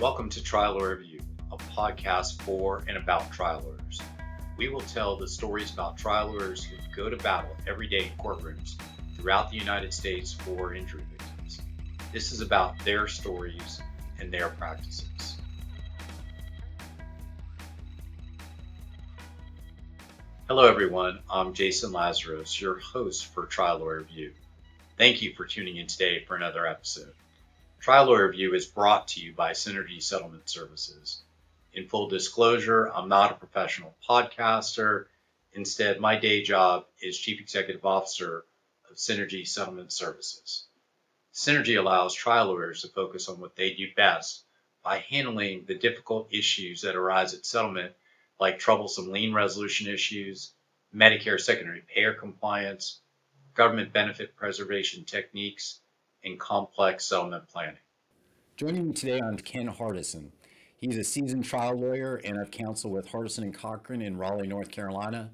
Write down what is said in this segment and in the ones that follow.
Welcome to Trial Lawyer Review, a podcast for and about trial lawyers. We will tell the stories about trial lawyers who go to battle every day in courtrooms throughout the United States for injury victims. This is about their stories and their practices. Hello everyone, I'm Jason Lazarus, your host for Trial Lawyer Review. Thank you for tuning in today for another episode. Trial Lawyer Review is brought to you by Synergy Settlement Services. In full disclosure, I'm not a professional podcaster. Instead, my day job is Chief Executive Officer of Synergy Settlement Services. Synergy allows trial lawyers to focus on what they do best by handling the difficult issues that arise at settlement, like troublesome lien resolution issues, Medicare secondary payer compliance, government benefit preservation techniques, and complex settlement planning. Joining me today, I'm Ken Hardison. He's a seasoned trial lawyer and I've counseled with Hardison and Cochran in Raleigh, North Carolina.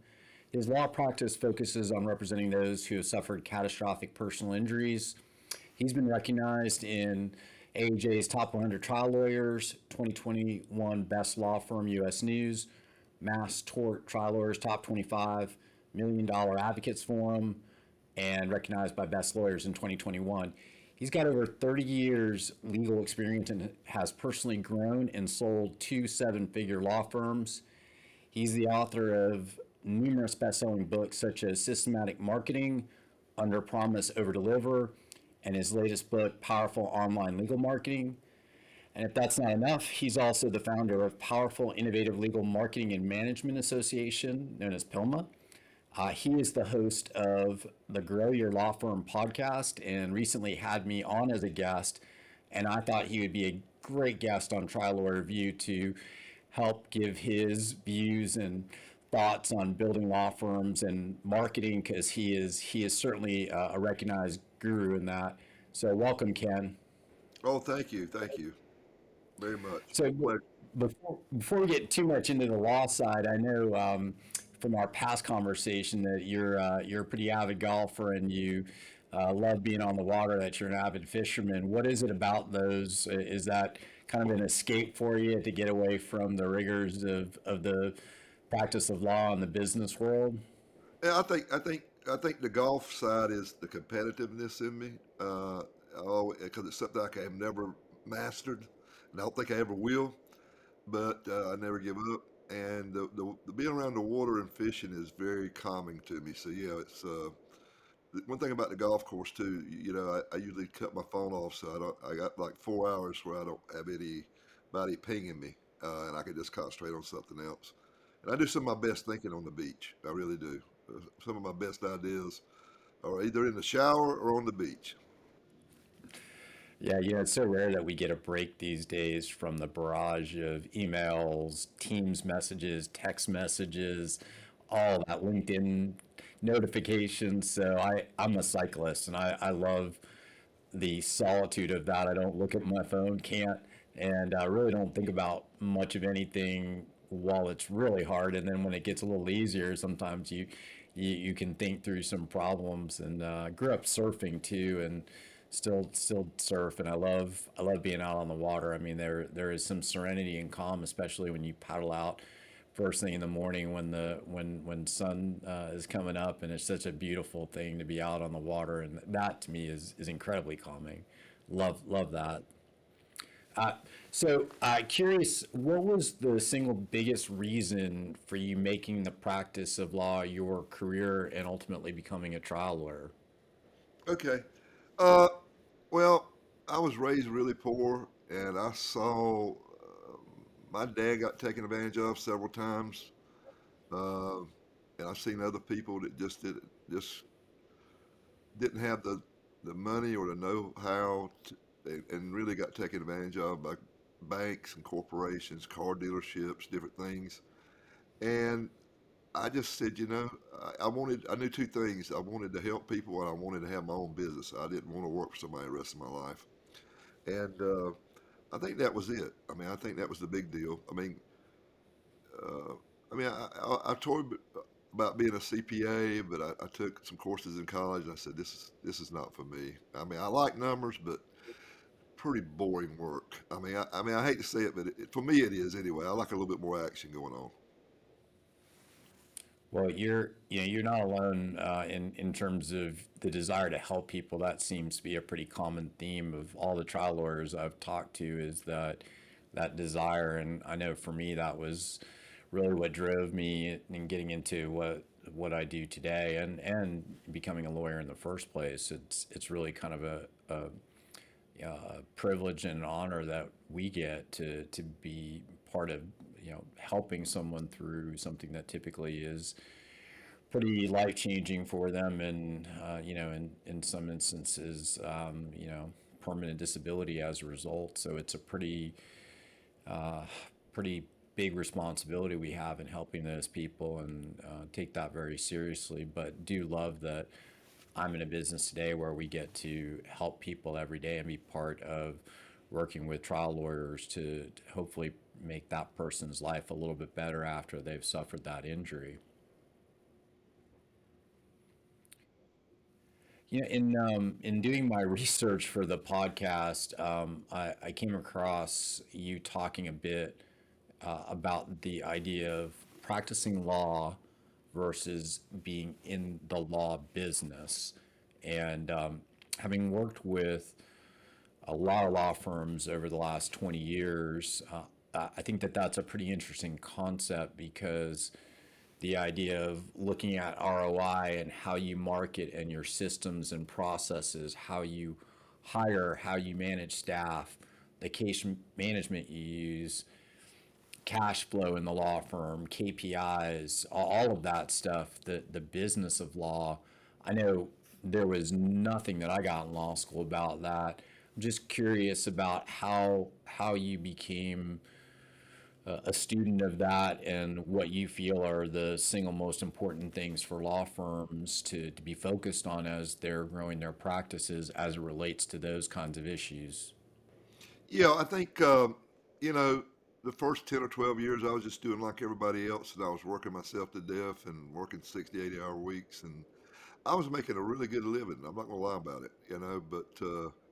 His law practice focuses on representing those who have suffered catastrophic personal injuries. He's been recognized in AAJ's Top 100 Trial Lawyers, 2021 Best Law Firm U.S. News, Mass Tort Trial Lawyers Top 25, $1 Million Advocates Forum, and recognized by Best Lawyers in 2021. He's got over 30 years legal experience and has personally grown and sold 2 seven-figure law firms. He's the author of numerous best-selling books such as Systematic Marketing, Under Promise Over Deliver, and his latest book, Powerful Online Legal Marketing. And if that's not enough, he's also the founder of Powerful Innovative Legal Marketing and Management Association, known as PILMMA. He is the host of the Grow Your Law Firm podcast and recently had me on as a guest, and I thought he would be a great guest on Trial Lawyer Review to help give his views and thoughts on building law firms and marketing, because he is certainly a recognized guru in that. So welcome, Ken. Oh, thank you very much. So before we get too much into the law side, I know from our past conversation that you're a pretty avid golfer and you love being on the water, that you're an avid fisherman. What is it about those? Is that kind of an escape for you to get away from the rigors of the practice of law and the business world? Yeah, I think the golf side is the competitiveness in me, because it's something I have never mastered, and I don't think I ever will, but I never give up. And the being around the water and fishing is very calming to me. So yeah, it's one thing about the golf course too. You know, I usually cut my phone off, so I got like 4 hours where I don't have anybody pinging me, and I can just concentrate on something else. And I do some of my best thinking on the beach. I really do. Some of my best ideas are either in the shower or on the beach. Yeah, it's so rare that we get a break these days from the barrage of emails, Teams messages, text messages, all that LinkedIn notifications. So I'm a cyclist, and I love the solitude of that. I don't look at my phone, can't, and I really don't think about much of anything while it's really hard. And then when it gets a little easier, sometimes you can think through some problems. And I grew up surfing too, and still surf, and I love being out on the water. I mean, there is some serenity and calm, especially when you paddle out first thing in the morning when sun is coming up, and it's such a beautiful thing to be out on the water, and that to me is incredibly calming. Love that. So curious, what was the single biggest reason for you making the practice of law your career and ultimately becoming a trial lawyer? Okay. Well, I was raised really poor, and I saw my dad got taken advantage of several times, and I've seen other people that just didn't have the money or the know-how and really got taken advantage of by banks and corporations, car dealerships, different things. And I just said, you know, I knew two things. I wanted to help people, and I wanted to have my own business. I didn't want to work for somebody the rest of my life. And I think that was it. I mean, I think that was the big deal. I toyed about being a CPA, but I took some courses in college, and I said, this is not for me. I mean, I like numbers, but pretty boring work. I mean, I hate to say it, but for me it is anyway. I like a little bit more action going on. Well, you're not alone in terms of the desire to help people. That seems to be a pretty common theme of all the trial lawyers I've talked to, is that desire. And I know for me that was really what drove me in getting into what I do today and becoming a lawyer in the first place. It's really kind of a privilege and an honor that we get to be part of, you know, helping someone through something that typically is pretty life-changing for them, and in some instances, permanent disability as a result. So it's a pretty big responsibility we have in helping those people, and take that very seriously. But do love that I'm in a business today where we get to help people every day and be part of working with trial lawyers to hopefully make that person's life a little bit better after they've suffered that injury. Yeah, in doing my research for the podcast, I came across you talking a bit about the idea of practicing law versus being in the law business. And having worked with a lot of law firms over the last 20 years, I think that's a pretty interesting concept, because the idea of looking at ROI and how you market and your systems and processes, how you hire, how you manage staff, the case management you use, cash flow in the law firm, KPIs, all of that stuff, the business of law. I know there was nothing that I got in law school about that. I'm just curious about how you became a student of that, and what you feel are the single most important things for law firms to be focused on as they're growing their practices as it relates to those kinds of issues. Yeah, I think, the first 10 or 12 years I was just doing like everybody else, and I was working myself to death and working 60, 80-hour weeks, and I was making a really good living. I'm not going to lie about it, but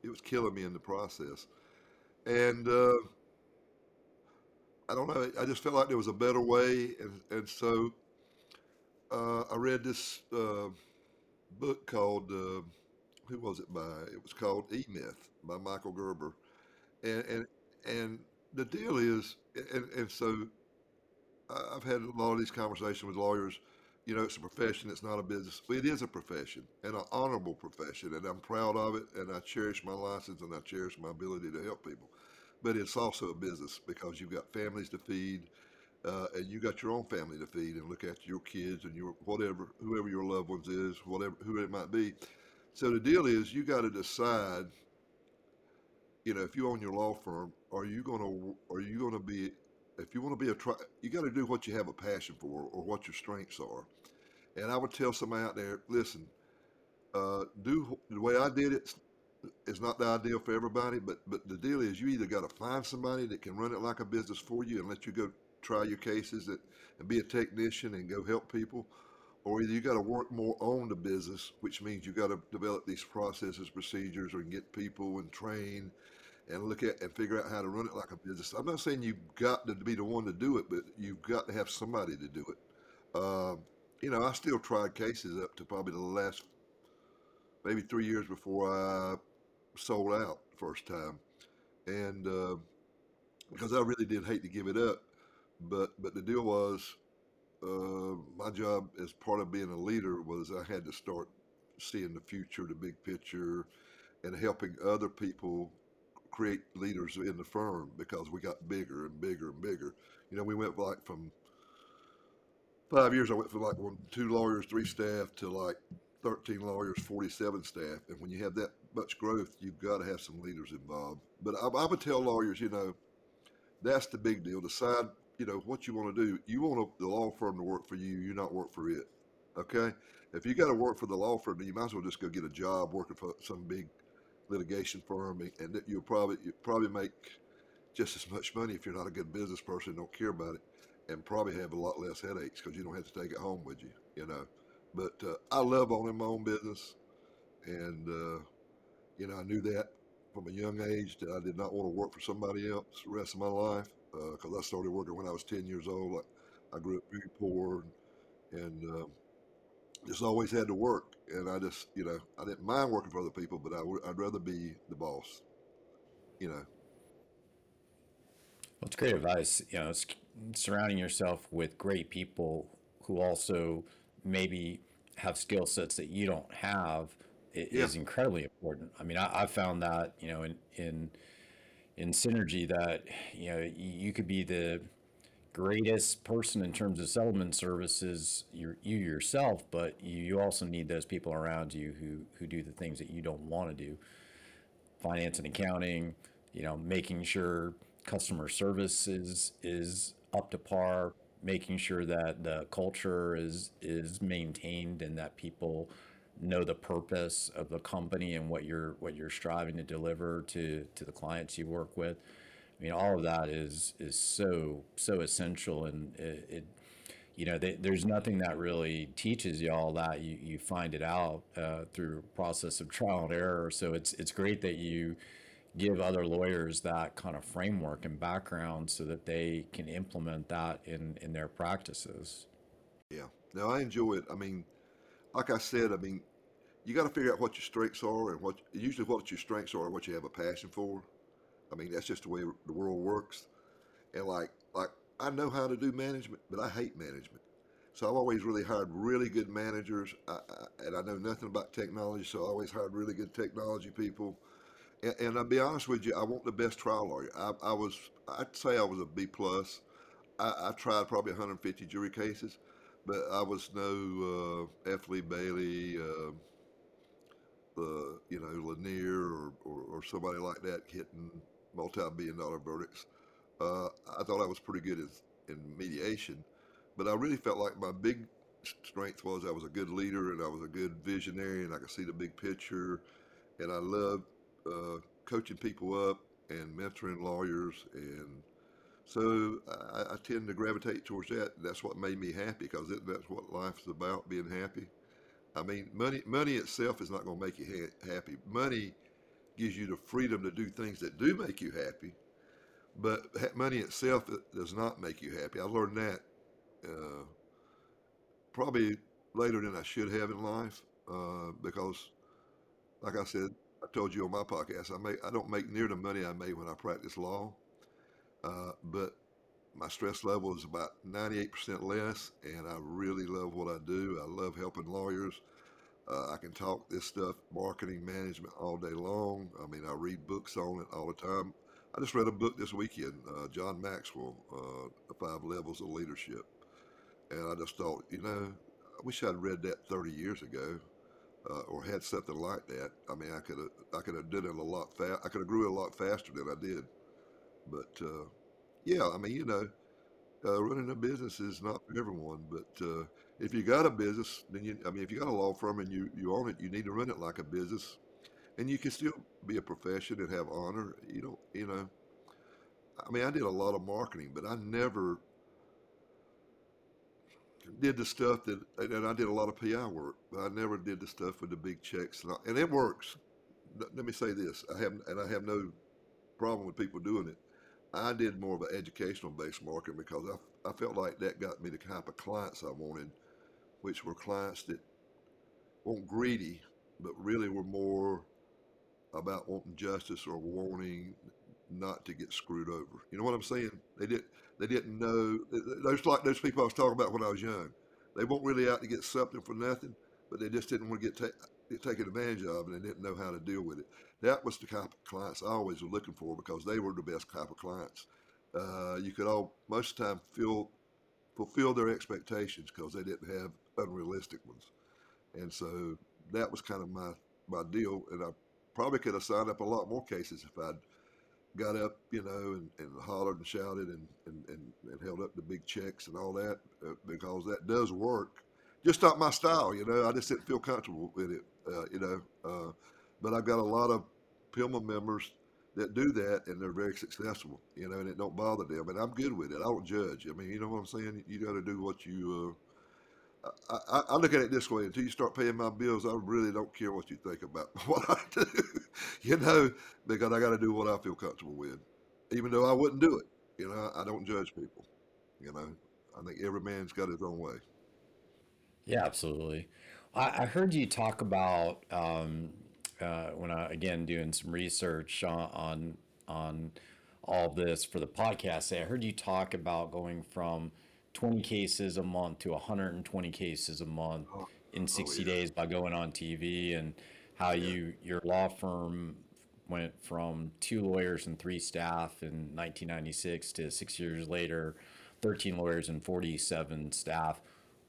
it was killing me in the process. And I don't know, I just felt like there was a better way, and so I read this book called, it was called E-Myth by Michael Gerber. And the deal is, and so I've had a lot of these conversations with lawyers. It's a profession, it's not a business. Well, it is a profession, and an honorable profession, and I'm proud of it, and I cherish my license, and I cherish my ability to help people. But it's also a business, because you've got families to feed, and you got your own family to feed and look after your kids and your whoever your loved ones is, whoever it might be. So the deal is, you got to decide, if you own your law firm, you got to do what you have a passion for, or what your strengths are. And I would tell somebody out there, listen, do the way I did it. It's not the ideal for everybody, but the deal is, you either got to find somebody that can run it like a business for you and let you go try your cases and be a technician and go help people, or either you got to work more on the business, which means you got to develop these processes, procedures, or get people and train and look at and figure out how to run it like a business. I'm not saying you've got to be the one to do it, but you've got to have somebody to do it. I still tried cases up to probably the last maybe 3 years before I sold out the first time, and because I really did hate to give it up, but the deal was, my job as part of being a leader was I had to start seeing the future, the big picture, and helping other people create leaders in the firm, because we got bigger and bigger and bigger. We went like from 5 years, I went from like 2 lawyers, 3 staff to like 13 lawyers, 47 staff. And when you have that much growth, you've got to have some leaders involved. But I would tell lawyers, that's the big deal. Decide, what you want to do. You want the law firm to work for you. You not work for it. Okay. If you got to work for the law firm, you might as well just go get a job working for some big litigation firm, and you'll probably make just as much money if you're not a good business person, don't care about it, and probably have a lot less headaches, because you don't have to take it home with you. But I love owning my own business, and I knew that from a young age that I did not want to work for somebody else the rest of my life, because I started working when I was 10 years old. Like, I grew up very poor and just always had to work. And I just, you know, I didn't mind working for other people, but I'd rather be the boss, you know. Well, it's great advice, you know, surrounding yourself with great people who also maybe have skill sets that you don't have is incredibly important. I mean, I found that, you know, in Synergy that, you know, you could be the greatest person in terms of settlement services, you yourself, but you also need those people around you who do the things that you don't want to do. Finance and accounting, you know, making sure customer service is up to par, making sure that the culture is maintained and that people know the purpose of the company and what you're striving to deliver to the clients you work with. I mean, all of that is so essential, and it you know, there's nothing that really teaches you all that. You find it out through a process of trial and error. So it's great that you give other lawyers that kind of framework and background so that they can implement that in their practices. Yeah. No, I enjoy it. I mean, like I said, I mean, you got to figure out what your strengths are, and what your strengths are, what you have a passion for. I mean, that's just the way the world works. And like I know how to do management, but I hate management. So I've always really hired really good managers. And I know nothing about technology, so I always hired really good technology people. And I'll be honest with you, I want the best trial lawyer. I'd say I was a B+. I tried probably 150 jury cases, but I was no F. Lee Bailey, you know, Lanier or somebody like that hitting multi-billion-dollar verdicts. I thought I was pretty good in mediation, but I really felt like my big strength was I was a good leader, and I was a good visionary, and I could see the big picture, and I loved coaching people up and mentoring lawyers, and so I tend to gravitate towards that. That's what made me happy, because that's what life's about, being happy. I mean, money itself is not going to make you happy. Money gives you the freedom to do things that do make you happy, but money itself does not make you happy. I learned that probably later than I should have in life, because, like I said, I told you on my podcast, I don't make near the money I made when I practice law, but my stress level is about 98% less, and I really love what I do. I love helping lawyers. I can talk this stuff, marketing, management, all day long. I mean, I read books on it all the time. I just read a book this weekend, John Maxwell, The 5 Levels of Leadership, and I just thought, you know, I wish I'd read that 30 years ago. Or had something like that. I mean, I could have done it a lot fast. I could have grew it a lot faster than I did. But yeah, I mean, you know, running a business is not for everyone. But if you got a business, then if you got a law firm and you own it, you need to run it like a business, and you can still be a profession and have honor. You know, I mean, I did a lot of marketing, but I never did the stuff and I did a lot of PI work, but I never did the stuff with the big checks. And it works. Let me say this, I have no problem with people doing it. I did more of an educational based marketing because I felt like that got me the type of clients I wanted, which were clients that weren't greedy, but really were more about wanting justice or wanting not to get screwed over. You know what I'm saying? They didn't know. Those people I was talking about when I was young, they weren't really out to get something for nothing, but they just didn't want to get taken advantage of, and they didn't know how to deal with it. That was the kind of clients I always was looking for, because they were the best type of clients. You could most of the time fulfill their expectations because they didn't have unrealistic ones. And so that was kind of my deal, and I probably could have signed up a lot more cases if I'd got up, you know, and hollered and shouted and held up the big checks and all that, because that does work. Just not my style, you know. I just didn't feel comfortable with it, you know. But I've got a lot of PILMMA members that do that, and they're very successful, you know, and it don't bother them. And I'm good with it. I don't judge. I mean, you know what I'm saying? You got to do what you I look at it this way: until you start paying my bills, I really don't care what you think about what I do. you know, because I got to do what I feel comfortable with, even though I wouldn't do it. You know, I don't judge people. You know, I think every man's got his own way. Yeah, absolutely. I heard you talk about when I, again, doing some research on all this for the podcast, I heard you talk about going from 20 cases a month to 120 cases a month in 60 days by going on TV, and how your law firm went from 2 lawyers and 3 staff in 1996 to 6 years later, 13 lawyers and 47 staff.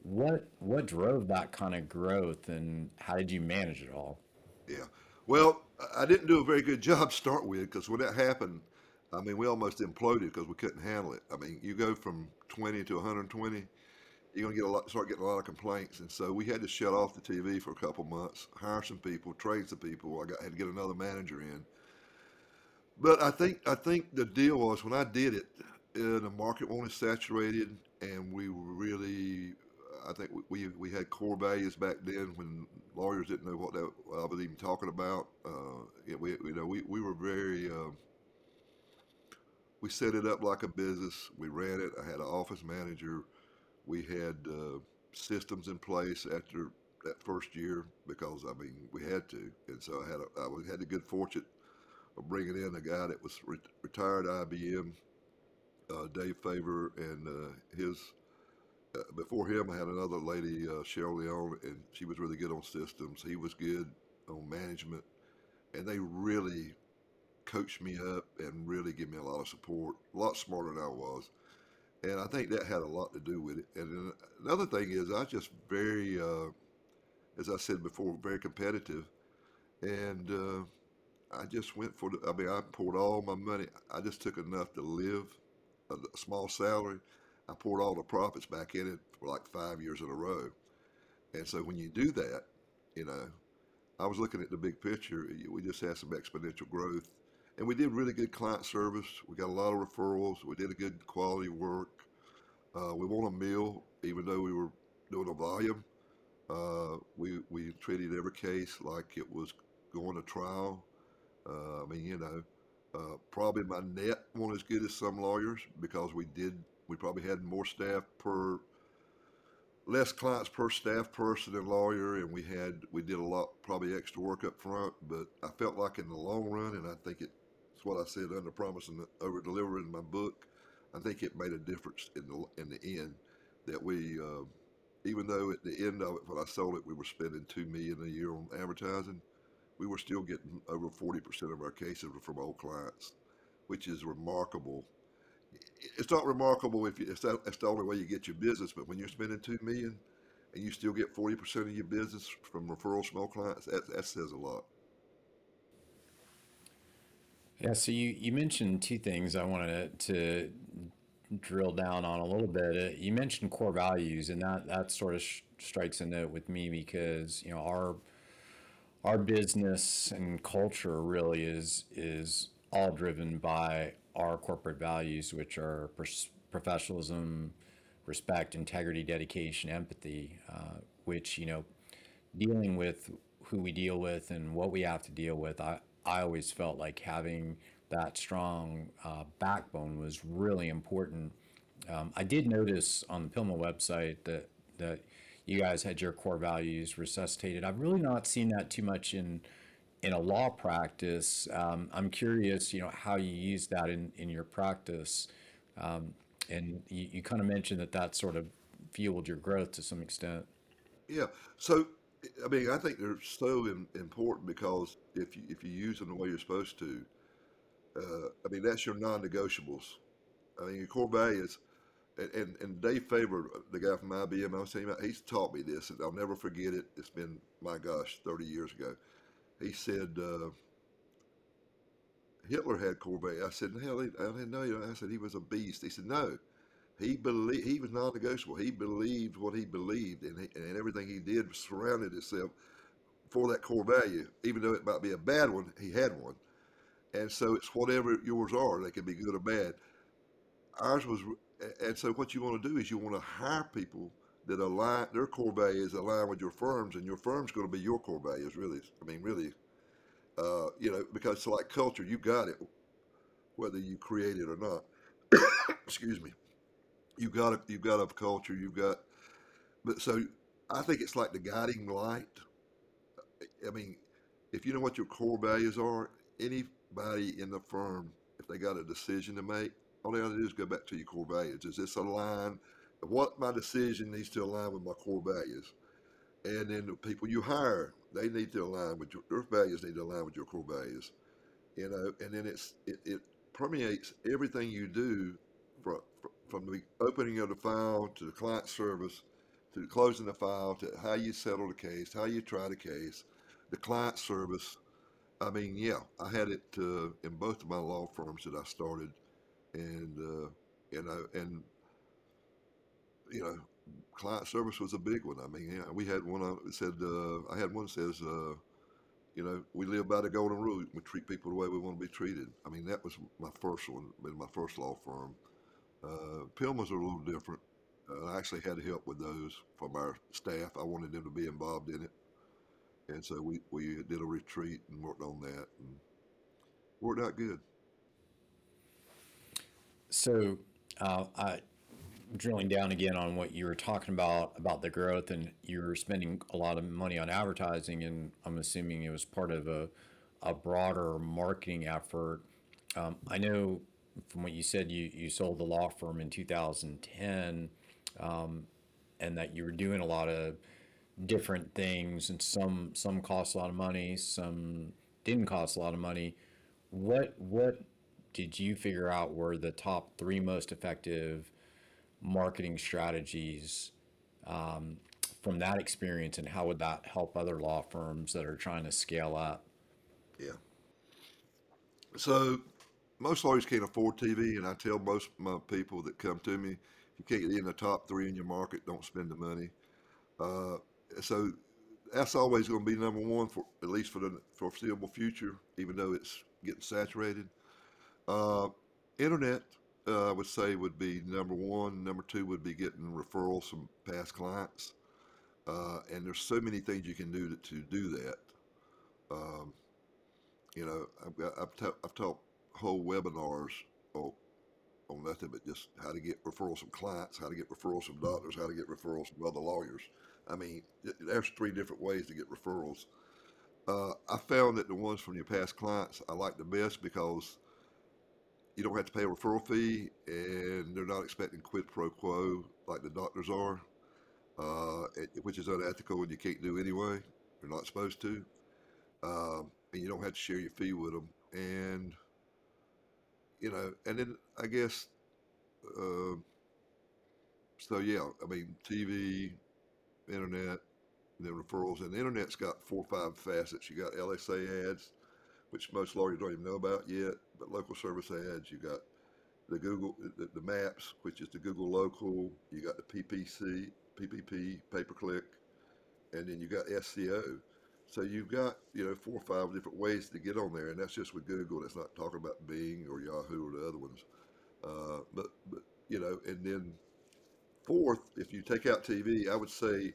What drove that kind of growth, and how did you manage it all? Yeah, well, I didn't do a very good job to start with, because when that happened, I mean, we almost imploded because we couldn't handle it. I mean, you go from 20 to 120, you're going to start getting a lot of complaints. And so we had to shut off the TV for a couple months, hire some people, train some people. I had to get another manager in. But I think the deal was, when I did it, the market wasn't saturated, and we were really, I think we had core values back then when lawyers didn't know what I was even talking about. We were very... We set it up like a business. We ran it. I had an office manager. We had systems in place after that first year, because I mean, we had to. And so I had the good fortune of bringing in a guy that was retired IBM, Dave Faber, and before him, I had another lady, Cheryl Leon, and she was really good on systems. He was good on management, and they really coached me up and really gave me a lot of support, a lot smarter than I was. And I think that had a lot to do with it. And then another thing is, I was just very, as I said before, very competitive. And I just went for I poured all my money. I just took enough to live, a small salary. I poured all the profits back in it for like 5 years in a row. And so when you do that, you know, I was looking at the big picture. We just had some exponential growth. And we did really good client service. We got a lot of referrals. We did a good quality work. We won a meal, even though we were doing a volume. We treated every case like it was going to trial. Probably my net wasn't as good as some lawyers, because we probably had more staff per, less clients per staff person and lawyer, and we did a lot, probably extra work up front. But I felt like in the long run, and I think it's what I said, under promise and over deliver, in my book, I think it made a difference in the end, that we, even though at the end of it, when I sold it, we were spending $2 million a year on advertising, we were still getting over 40% of our cases from old clients, which is remarkable. It's not remarkable if it's the only way you get your business, but when you're spending $2 million and you still get 40% of your business from referrals from old clients, that says a lot. Yeah, so you mentioned two things I wanted to drill down on a little bit. You mentioned core values, and that sort of strikes a note with me, because, you know, our business and culture really is all driven by our corporate values, which are professionalism, respect, integrity, dedication, empathy, which, you know, dealing with who we deal with and what we have to deal with, I always felt like having that strong backbone was really important. I did notice on the PILMMA website that you guys had your core values resuscitated. I've really not seen that too much in a law practice. I'm curious, you know, how you use that in your practice. And you kind of mentioned that sort of fueled your growth to some extent. Yeah. So, I mean, I think they're so important, because if you use them the way you're supposed to, I mean, that's your non-negotiables. I mean, your core values, and Dave Faber, the guy from IBM, I was telling you about, he's taught me this, and I'll never forget it. It's been, my gosh, 30 years ago. He said, Hitler had core values. I said, hell, I didn't know. I said, he was a beast. He said, no, he was non-negotiable. He believed what he believed, and everything he did surrounded himself for that core value. Even though it might be a bad one, he had one. And so it's whatever yours are. They can be good or bad. Ours was, and so what you want to do is you want to hire people that align, their core values align with your firm's, and your firm's going to be your core values, really. I mean, really. because like culture, you got it, whether you create it or not. Excuse me. You've got a culture. So I think it's like the guiding light. I mean, if you know what your core values are, anybody in the firm, if they got a decision to make, all they ought to do is go back to your core values. Is this align? What my decision needs to align with my core values. And then the people you hire, they need to align with their values need to align with your core values. You know, and then it permeates everything you do from the opening of the file to the client service, to closing the file, to how you settle the case, how you try the case, the client service. I mean, yeah, I had it in both of my law firms that I started, and client service was a big one. I mean, yeah, we had one that said, I had one that says, we live by the golden rule. We treat people the way we want to be treated. I mean, that was my first one in my first law firm. PILMMAs are a little different. I actually had help with those from our staff. I wanted them to be involved in it. And so we did a retreat and worked on that, and worked out good. So drilling down again on what you were talking about the growth, and you were spending a lot of money on advertising, and I'm assuming it was part of a broader marketing effort. I know from what you said, you sold the law firm in 2010, and that you were doing a lot of different things, and some cost a lot of money, some didn't cost a lot of money. What did you figure out were the top three most effective marketing strategies from that experience, and how would that help other law firms that are trying to scale up? Yeah. So most lawyers can't afford TV, and I tell most of my people that come to me, if you can't get in the top three in your market, don't spend the money. So that's always going to be number one, for at least for the foreseeable future, even though it's getting saturated. Internet, I would say, would be number one. Number two would be getting referrals from past clients. And there's so many things you can do to do that. I've taught whole webinars on nothing but just how to get referrals from clients, how to get referrals from doctors, how to get referrals from other lawyers. I mean, there's three different ways to get referrals. I found that the ones from your past clients I like the best, because you don't have to pay a referral fee, and they're not expecting quid pro quo like the doctors are, which is unethical and you can't do anyway. They're not supposed to. And you don't have to share your fee with them. And then I guess, TV, internet, and then referrals. And the internet's got 4 or 5 facets. You got LSA ads, which most lawyers don't even know about yet, but local service ads. You got the Google, the Maps, which is the Google Local. You got the PPP, pay-per-click, and then you got SEO. So you've got, 4 or 5 different ways to get on there, and that's just with Google. That's not talking about Bing or Yahoo or the other ones. And then fourth, if you take out TV, I would say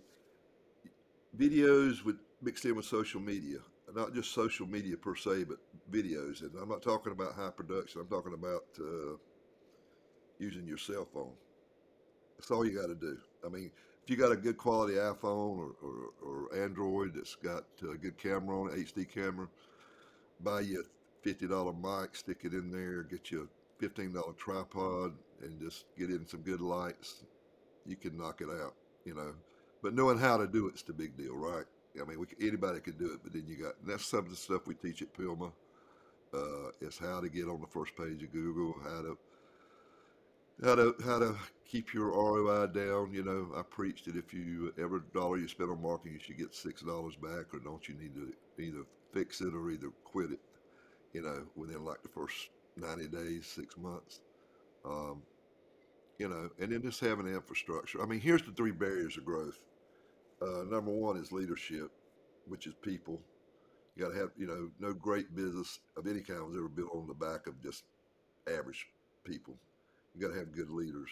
videos mixed in with social media. Not just social media per se, but videos. And I'm not talking about high production. I'm talking about using your cell phone. That's all you got to do. I mean, if you got a good quality iPhone or Android that's got a good camera on it, HD camera, buy you a $50 mic, stick it in there, get you a $15 tripod, and just get in some good lights. You can knock it out, But knowing how to do it's the big deal, right? I mean, anybody could do it, but then that's some of the stuff we teach at PILMMA. It's how to get on the first page of Google, how to keep your ROI down. I preach that if every dollar you spend on marketing, you should get $6 back, or don't you need to either fix it or either quit it, within like the first 90 days, 6 months. And then just having infrastructure. I mean, here's the 3 barriers of growth. Number one is leadership, which is people. You got to have, no great business of any kind was ever built on the back of just average people. You got to have good leaders.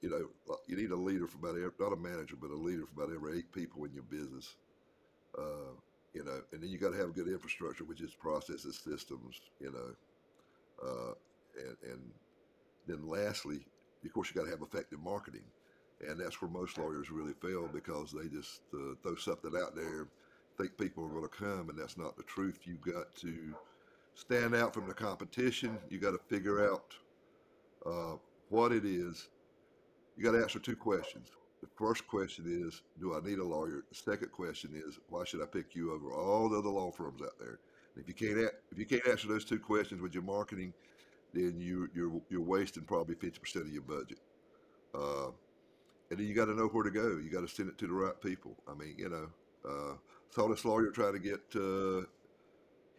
You need a leader for about not a manager, but a leader for about every 8 people in your business. you know, and then you got to have good infrastructure, which is processes, systems, you know, and then lastly, of course, you got to have effective marketing, and that's where most lawyers really fail, because they just throw something out there, think people are going to come, and that's not the truth. You got to stand out from the competition. You got to figure out what it is. You got to answer two questions. The first question is, do I need a lawyer? The second question is, why should I pick you over all the other law firms out there? And if you can't answer those two questions with your marketing, then you're wasting probably 50% of your budget. And then you got to know where to go. You got to send it to the right people. I mean, you know, saw this lawyer try to get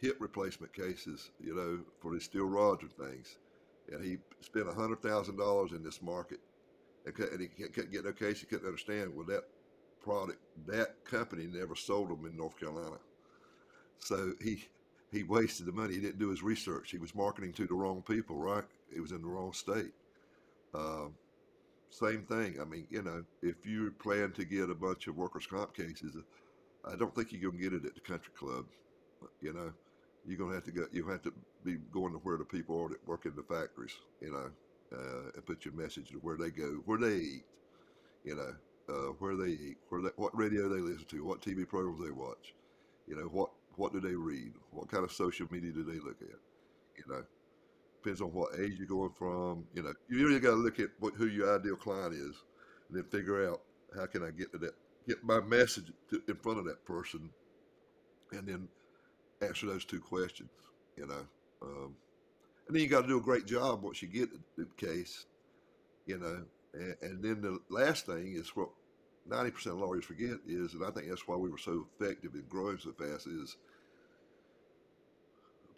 hip replacement cases, you know, for his steel rods and things, and he spent $100,000 in this market, and he couldn't get no case. He couldn't understand. Well, that product, that company never sold them in North Carolina, so he wasted the money. He didn't do his research. He was marketing to the wrong people, right? He was in the wrong state. Same thing. I mean, you know, if you plan to get a bunch of workers' comp cases, I don't think you're gonna get it at the country club. You know, you're gonna have to go. You have to be going to where the people are that work in the factories. You know, and put your message to where they go, where they eat. You know, where they eat, what radio they listen to, what TV programs they watch. You know, what do they read? What kind of social media do they look at? You know. Depends on what age you're going from. You know, you really got to look at who your ideal client is, and then figure out how can I get to that, get my message in front of that person, and then answer those two questions. You know, and then you got to do a great job once you get the case. You know, and then the last thing is what 90% of lawyers forget is, and I think that's why we were so effective and growing so fast, is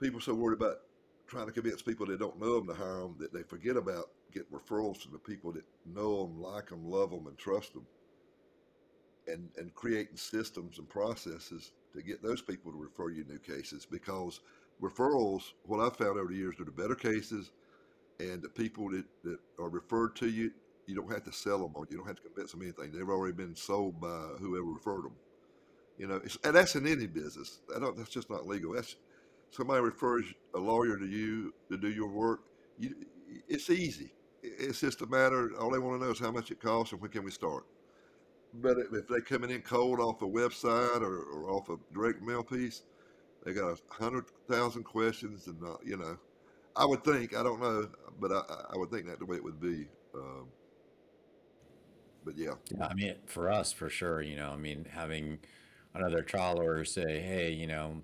people are so worried about trying to convince people that don't know them to hire them that they forget about getting referrals from the people that know them, like them, love them, and trust them, and creating systems and processes to get those people to refer you new cases. Because referrals, what I've found over the years, are the better cases, and the people that are referred to you, you don't have to sell them, or you don't have to convince them anything. They've already been sold by whoever referred them. You know, and that's in any business. That's just not legal. Somebody refers a lawyer to you to do your work. It's easy. It's just a matter, all they want to know is how much it costs and when can we start. But if they're coming in cold off a website or off a direct mail piece, they got 100,000 questions, and not, you know, I would think, I don't know, but I would think that's the way it would be. But yeah, I mean, for us, for sure, you know, I mean, having another trial lawyer say, hey, you know,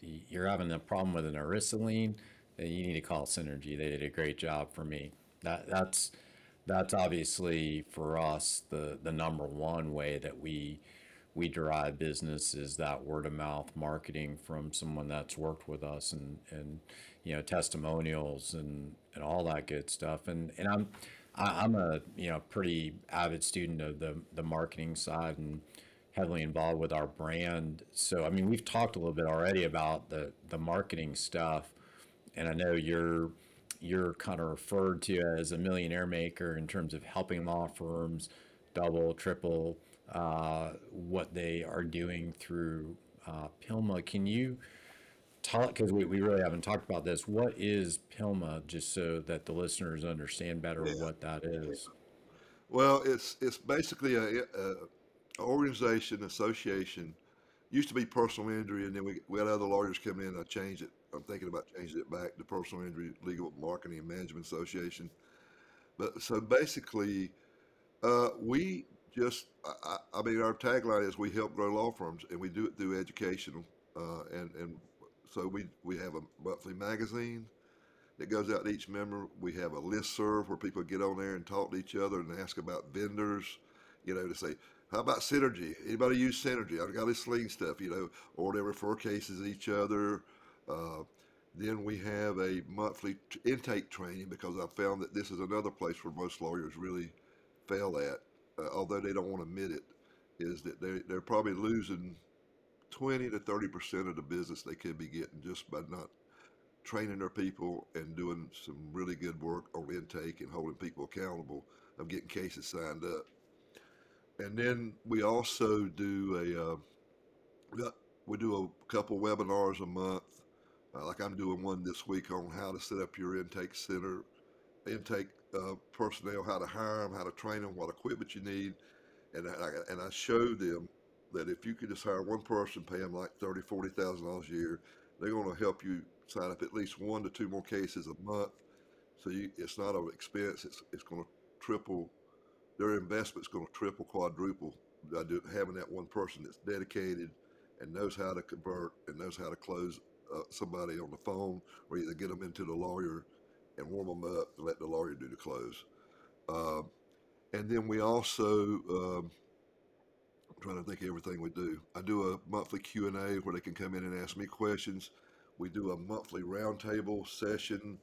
you're having a problem with an Aristoline, you need to call Synergy. They did a great job for me. That's obviously for us the number one way that we derive business is that word of mouth marketing from someone that's worked with us, and you know, testimonials and all that good stuff. And I'm a, you know, pretty avid student of the marketing side, and heavily involved with our brand. So, I mean, we've talked a little bit already about the marketing stuff, and I know you're kind of referred to as a millionaire maker in terms of helping law firms double, triple what they are doing through PILMMA. Can you tell, because we really haven't talked about this, what is PILMMA, just so that the listeners understand better what that is? Well, it's basically a organization, association. Used to be personal injury, and then we had other lawyers coming in. I changed it. I'm thinking about changing it back to Personal Injury Legal Marketing and Management Association. But so basically, we just, I mean, our tagline is we help grow law firms, and we do it through educational. And so we have a monthly magazine that goes out to each member. We have a listserv where people get on there and talk to each other and ask about vendors, you know, to say, how about Synergy? Anybody use Synergy? I've got this sling stuff, you know, or they refer cases to each other. Then we have a monthly intake training, because I found that this is another place where most lawyers really fail at, although they don't want to admit it, is that they're probably losing 20 to 30% of the business they could be getting just by not training their people and doing some really good work on intake and holding people accountable of getting cases signed up. And then we also do We do a couple webinars a month, like I'm doing one this week on how to set up your intake center, intake personnel, how to hire them, how to train them, what equipment you need. And I show them that if you could just hire one person, pay them like $30,000, $40,000 a year, they're going to help you sign up at least 1 to 2 more cases a month. So it's not an expense. It's going to triple. Their investment's going to triple, quadruple by having that one person that's dedicated and knows how to convert and knows how to close somebody on the phone, or either get them into the lawyer and warm them up and let the lawyer do the close. And then we also, I'm trying to think of everything we do. I do a monthly Q&A where they can come in and ask me questions. We do a monthly roundtable session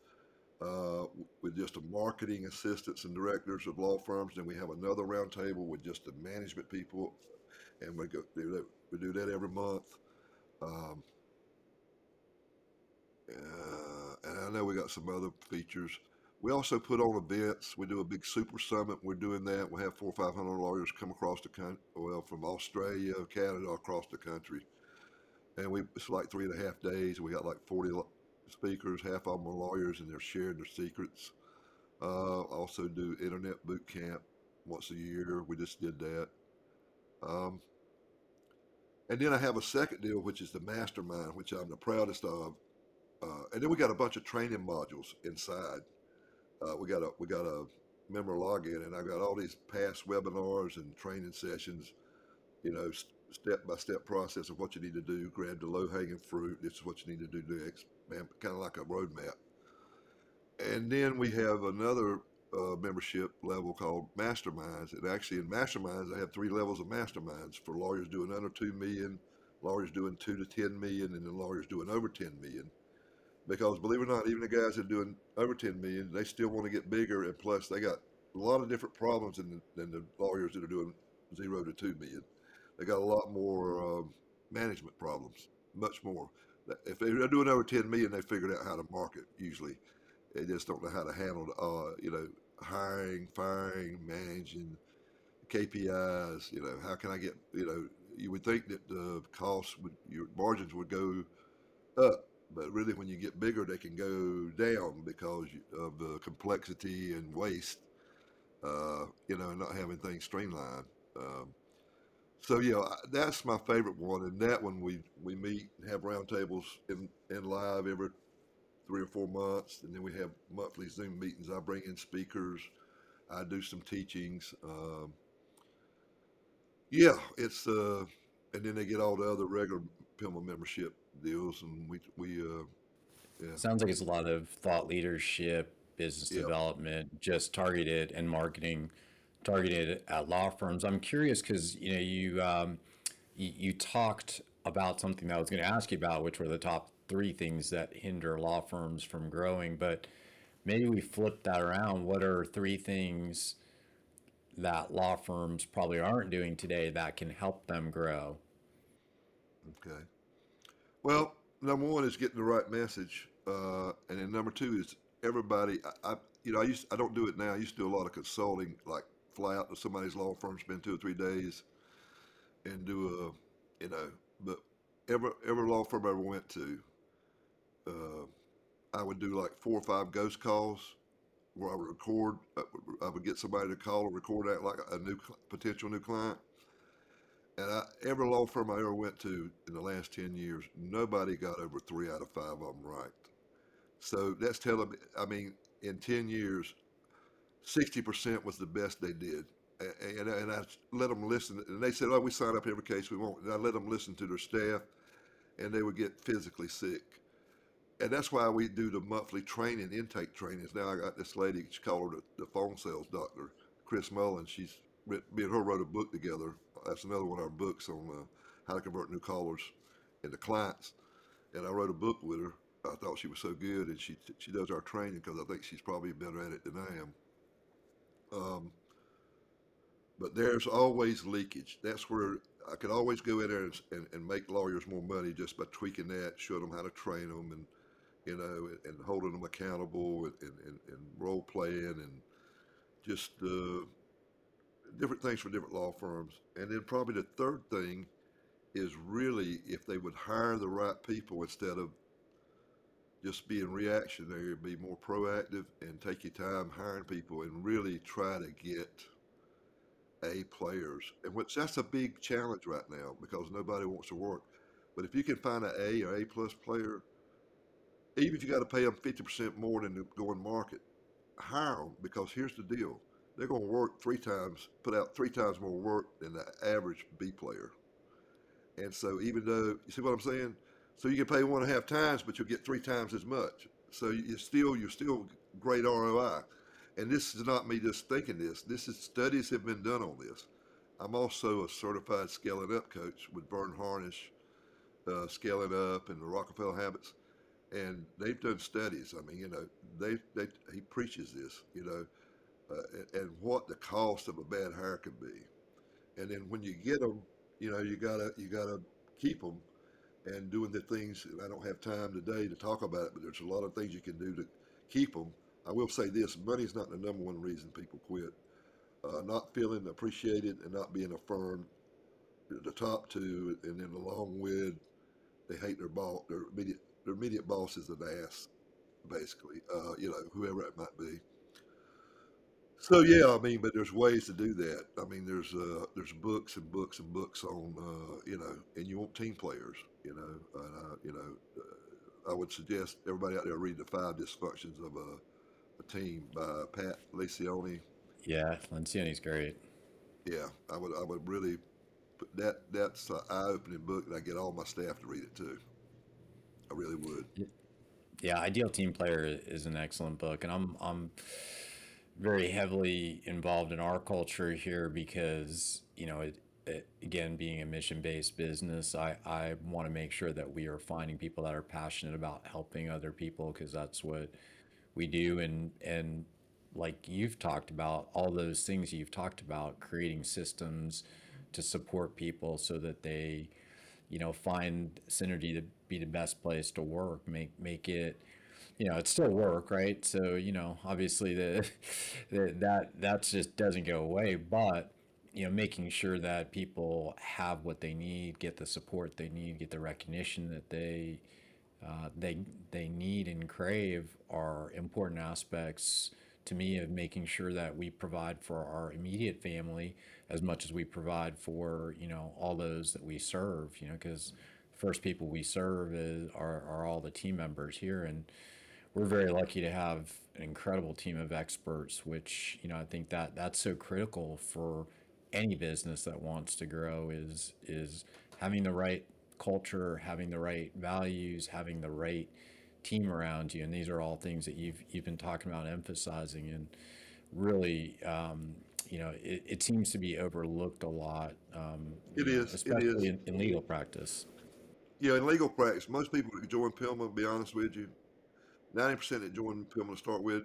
with just the marketing assistants and directors of law firms. Then we have another roundtable with just the management people, and we do that every month. And I know we got some other features. We also put on events. We do a big super summit. We're doing that. We have 400 or 500 lawyers come across the country, well, from Australia, Canada, across the country. And it's like 3.5 days. We got like 40 speakers, half of them are lawyers, and they're sharing their secrets. Also do internet boot camp once a year. We just did that. And then I have a second deal, which is the mastermind, which I'm the proudest of. And then we got a bunch of training modules inside. We got a member login, and I got all these past webinars and training sessions, you know, step-by-step process of what you need to do. Grab the low-hanging fruit. This is what you need to do next. Kind of like a roadmap. And then we have another membership level called masterminds. And actually in masterminds, I have 3 levels of masterminds for lawyers doing under $2 million, lawyers doing $2 to $10 million, and then lawyers doing over $10 million. Because believe it or not, even the guys that are doing over $10 million, they still want to get bigger, and plus they got a lot of different problems than the lawyers that are doing $0 to $2 million. They got a lot more management problems, much more. If they're doing over $10 million, they figured out how to market usually. They just don't know how to handle the, hiring, firing, managing, KPIs. You know, how can I get? You know, you would think that the your margins would go up. But really, when you get bigger, they can go down because of the complexity and waste, and not having things streamlined. That's my favorite one. And that one, we meet and have roundtables in live every 3 or 4 months. And then we have monthly Zoom meetings. I bring in speakers. I do some teachings. And then they get all the other regular PILMMA membership deals, and we Sounds like it's a lot of thought leadership, business development, just targeted, and marketing targeted at law firms. I'm curious because you talked about something that I was going to ask you about, which were the top 3 things that hinder law firms from growing. But maybe we flip that around. What are 3 things that law firms probably aren't doing today that can help them grow? Okay. Well, number 1 is getting the right message, and then number 2 is everybody. I don't do it now. I used to do a lot of consulting, like fly out to somebody's law firm, spend 2 or 3 days, and do a, But every law firm I ever went to, I would do like 4 or 5 ghost calls, where I would record. I would get somebody to call or record that like a new potential new client. And every law firm I ever went to in the last 10 years, nobody got over 3 out of 5 of them right. So that's telling me, in 10 years, 60% was the best they did. And I let them listen. And they said, oh, we sign up every case we want. And I let them listen to their staff, and they would get physically sick. And that's why we do the monthly training, intake trainings. Now I got this lady, she called her the phone sales doctor, Chris Mullen. Me and her wrote a book together. That's another one of our books on how to convert new callers into clients. And I wrote a book with her. I thought she was so good, and she does our training because I think she's probably better at it than I am. But there's always leakage. That's where I could always go in there and make lawyers more money just by tweaking that, showing them how to train them, and and holding them accountable, and role playing, and just different things for different law firms. And then probably the third thing is really if they would hire the right people instead of just being reactionary, be more proactive and take your time hiring people and really try to get A players. And which that's a big challenge right now because nobody wants to work. But if you can find an A or A plus player, even if you got to pay them 50% more than the going market, hire them, because here's the deal. They're going to work three times, put out three times more work than the average B player. And so even though, you see what I'm saying? So you can pay 1.5 times, but you'll get 3 times as much. So you're still great ROI. And this is not me just thinking this. This is, studies have been done on this. I'm also a certified Scaling Up coach with Vern Harnish, Scaling Up and the Rockefeller Habits. And they've done studies. I mean, you know, he preaches this, you know, and what the cost of a bad hire can be. And then when you get them, you know, you gotta keep them and doing the things. And I don't have time today to talk about it, but there's a lot of things you can do to keep them. I will say this, money's not the number one reason people quit. Not feeling appreciated and not being affirmed, the top two, and then along with they hate their boss, their immediate boss is an ass, basically, you know, whoever it might be. So yeah, I mean, but there's ways to do that. I mean, there's books and books and books on, you know, and you want team players, you know, and I would suggest everybody out there read The 5 Dysfunctions of a Team by Pat Lencioni. Yeah, Lencioni's great. Yeah, I would really, that's an eye-opening book, and I get all my staff to read it too. I really would. Yeah, Ideal Team Player is an excellent book, and I'm very heavily involved in our culture here because, you know, it again, being a mission-based business, I want to make sure that we are finding people that are passionate about helping other people, because that's what we do. And like you've talked about, all those things you've talked about, creating systems to support people so that they, you know, find Synergy to be the best place to work, make it, you know, it's still work, right? So, you know, obviously that just doesn't go away, but, you know, making sure that people have what they need, get the support they need, get the recognition that they need and crave are important aspects to me of making sure that we provide for our immediate family as much as we provide for, you know, all those that we serve, you know, because the first people we serve are all the team members here. And we're very lucky to have an incredible team of experts, which, you know, I think that's so critical for any business that wants to grow is having the right culture, having the right values, having the right team around you. And these are all things that you've been talking about, emphasizing, and really, you know, it seems to be overlooked a lot. Especially in legal practice. Yeah, in legal practice, most people who join PILMMA, to be honest with you, 90% that join PILMMA to start with,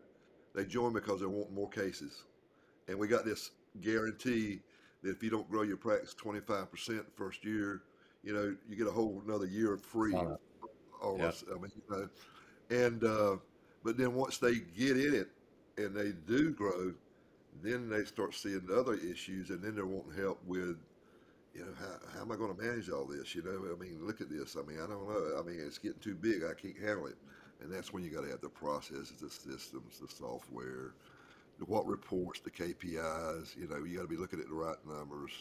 they join because they want more cases. And we got this guarantee that if you don't grow your practice 25% first year, you know, you get a whole another year free. Almost, yep. I mean, you know, and but then once they get in it and they do grow, then they start seeing the other issues, and then they're wanting help with, you know, how am I going to manage all this? You know, I mean, look at this. I mean, I don't know. I mean, it's getting too big. I can't handle it. And that's when you got to have the processes, the systems, the software, what reports, the KPIs, you know, you got to be looking at the right numbers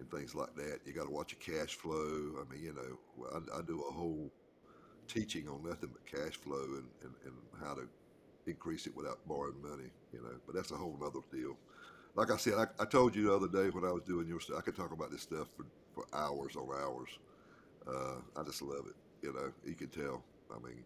and things like that. You got to watch your cash flow. I mean, you know, I do a whole teaching on nothing but cash flow and how to increase it without borrowing money, you know, but that's a whole nother deal. Like I said, I told you the other day when I was doing your stuff, I could talk about this stuff for hours on hours. I just love it. You know, you can tell. I mean,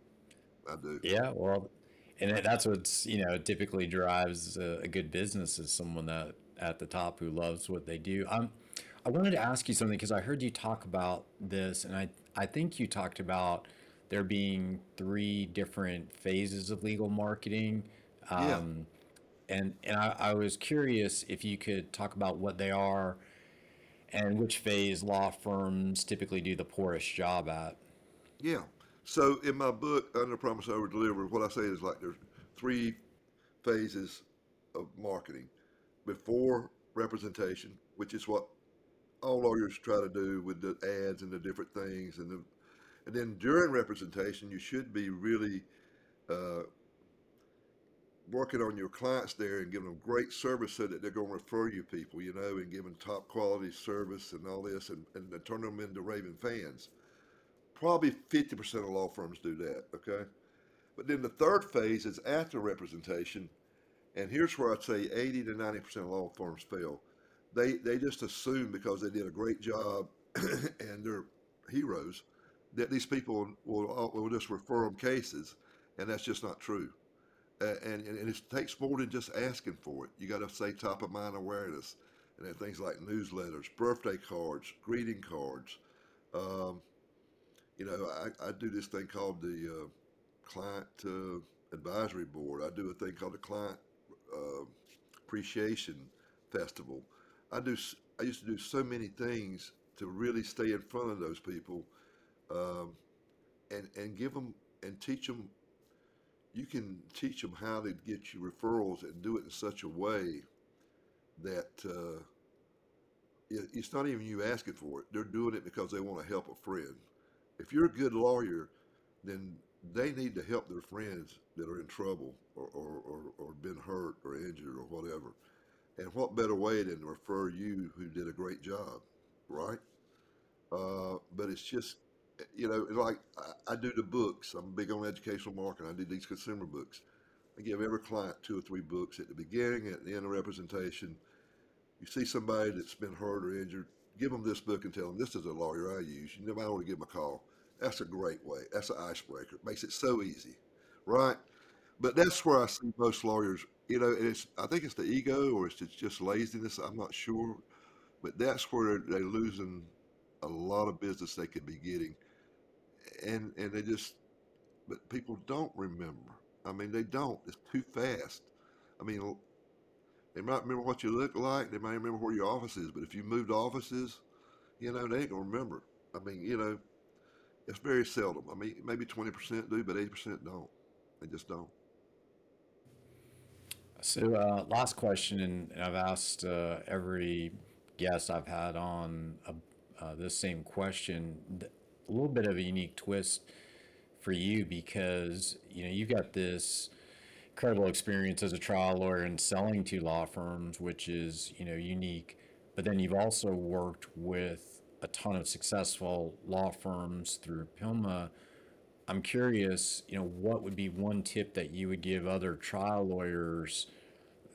I do. Yeah. Well, and that's what's, you know, typically drives a good business is someone that at the top who loves what they do. I wanted to ask you something because I heard you talk about this, and I think you talked about there being 3 different phases of legal marketing. Yeah. And I was curious if you could talk about what they are and which phase law firms typically do the poorest job at. Yeah. So in my book, Under Promise Over Deliver, what I say is like there's 3 phases of marketing. Before representation, which is what all lawyers try to do with the ads and the different things, and then during representation, you should be really working on your clients there and giving them great service so that they're going to refer you people, you know, and giving top quality service and all this, and turn them into raving fans. Probably 50% of law firms do that, okay? But then the third phase is after representation, and here's where I'd say 80 to 90% of law firms fail. They just assume because they did a great job and they're heroes that these people will just refer them cases, and that's just not true. And it takes more than just asking for it. You got to say top of mind awareness, and then things like newsletters, birthday cards, greeting cards. You know, I do this thing called the client advisory board. I do a thing called the client appreciation festival. I used to do so many things to really stay in front of those people, and give them and teach them. You can teach them how to get you referrals and do it in such a way that it's not even you asking for it. They're doing it because they want to help a friend. If you're a good lawyer, then they need to help their friends that are in trouble or been hurt or injured or whatever. And what better way than to refer you who did a great job, right? But it's just, you know, like I do the books. I'm big on educational marketing. I do these consumer books. I give every client 2 or 3 books at the beginning, at the end of representation. You see somebody that's been hurt or injured, give them this book and tell them, this is a lawyer I use. You never want to give them a call. That's a great way. That's an icebreaker. It makes it so easy, right? But that's where I see most lawyers, you know, and I think it's the ego or it's just laziness. I'm not sure. But that's where they're losing a lot of business they could be getting. And they just, but people don't remember. I mean, they don't. It's too fast. I mean, they might remember what you look like. They might remember where your office is. But if you moved offices, you know, they ain't going to remember. I mean, you know, it's very seldom. I mean, maybe 20% do, but 80% don't. They just don't. So last question, and I've asked every guest I've had on this same question. A little bit of a unique twist for you because, you know, you've got this incredible experience as a trial lawyer and selling to law firms, which is, you know, unique, but then you've also worked with a ton of successful law firms through PILMMA. I'm curious, you know, what would be one tip that you would give other trial lawyers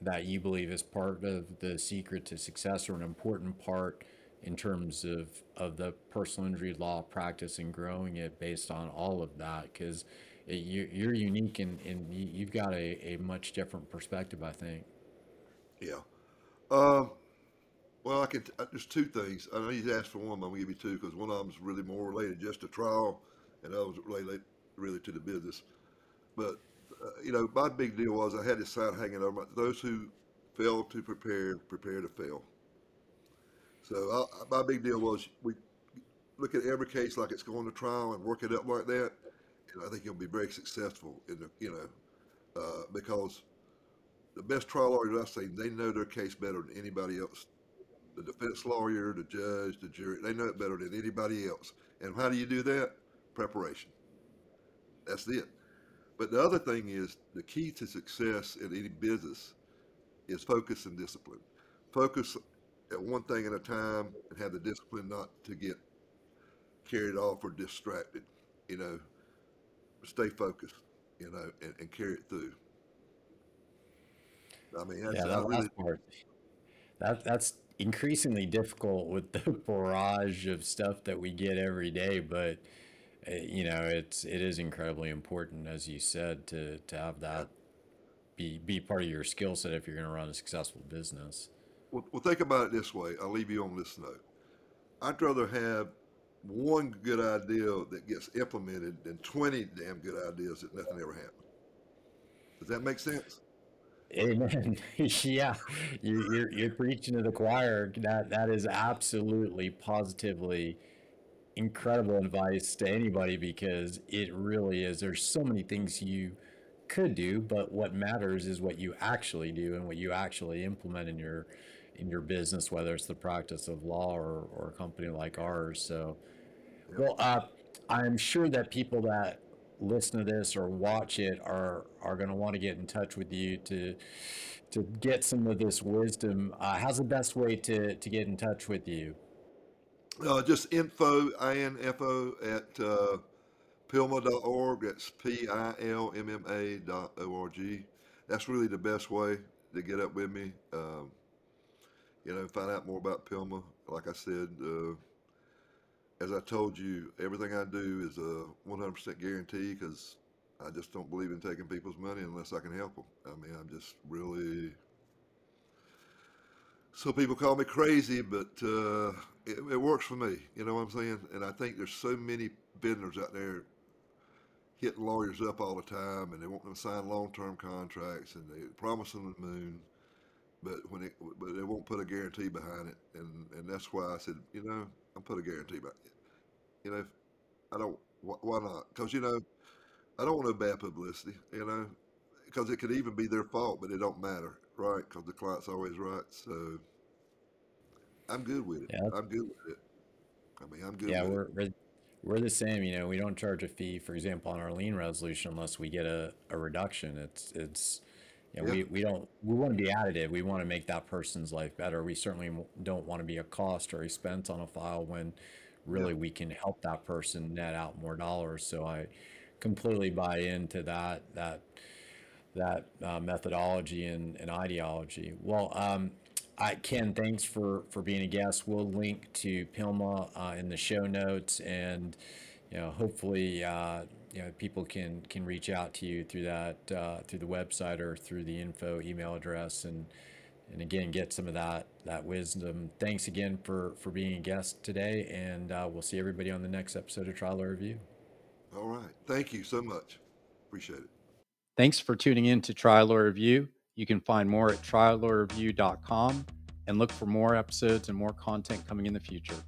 that you believe is part of the secret to success or an important part in terms of the personal injury law practice and growing it based on all of that? Because you're unique and you've got a much different perspective, I think. Yeah. Well, there's 2 things. I know you asked for one, but I'm going to give you 2 because one of them is really more related just to trial and the other is related really to the business. But, you know, my big deal was I had this sign hanging over my, those who fail to prepare, prepare to fail. So my big deal was we look at every case like it's going to trial and work it up like that, and I think you'll be very successful in the, you know, because the best trial lawyers I've seen, they know their case better than anybody else. The defense lawyer, the judge, the jury, they know it better than anybody else. And how do you do that? Preparation. That's it. But the other thing is the key to success in any business is focus and discipline. Focus at one thing at a time and have the discipline not to get carried off or distracted, you know, stay focused, you know, and carry it through. I mean, that's, yeah, that really, last part. That's increasingly difficult with the barrage of stuff that we get every day, but you know, it is incredibly important, as you said, to have that be part of your skill set if you're going to run a successful business. Well, think about it this way. I'll leave you on this note. I'd rather have one good idea that gets implemented than 20 damn good ideas that nothing ever happened. Does that make sense? Amen. Yeah, you're preaching to the choir. That is absolutely, positively incredible advice to anybody because it really is. There's so many things you could do, but what matters is what you actually do and what you actually implement in your in your business, whether it's the practice of law or a company like ours. So, well, I'm sure that people that listen to this or watch it are going to want to get in touch with you to get some of this wisdom. How's the best way to get in touch with you? Just info at PILMMA.org. That's PILMMA.org. That's really the best way to get up with me. Find out more about PILMMA. Like I said, as I told you, everything I do is a 100% guarantee, because I just don't believe in taking people's money unless I can help them. I mean, I'm just really... So people call me crazy, but it works for me. You know what I'm saying? And I think there's so many vendors out there hitting lawyers up all the time, and they want them to sign long-term contracts, and they promise them the moon, but they won't put a guarantee behind it. And that's why I said, I'll put a guarantee behind it. Why not? Because, I don't want no bad publicity, because it could even be their fault, but it don't matter, right? Because the client's always right. So I'm good with it. Yeah. We're the same. We don't charge a fee, for example, on our lien resolution unless we get a reduction. We want to be additive. We want to make that person's life better. We certainly don't want to be a cost or expense on a file when really we can help that person net out more dollars. So I completely buy into that methodology and ideology. Well, Ken, thanks for being a guest. We'll link to PILMMA in the show notes, and hopefully people can reach out to you through that through the website or through the info email address, and again get some of that wisdom. Thanks again for being a guest today, and we'll see everybody on the next episode of Trial Lawyer Review. All right, thank you so much. Appreciate it. Thanks for tuning in to Trial Lawyer Review. You can find more at triallawyerreview.com and look for more episodes and more content coming in the future.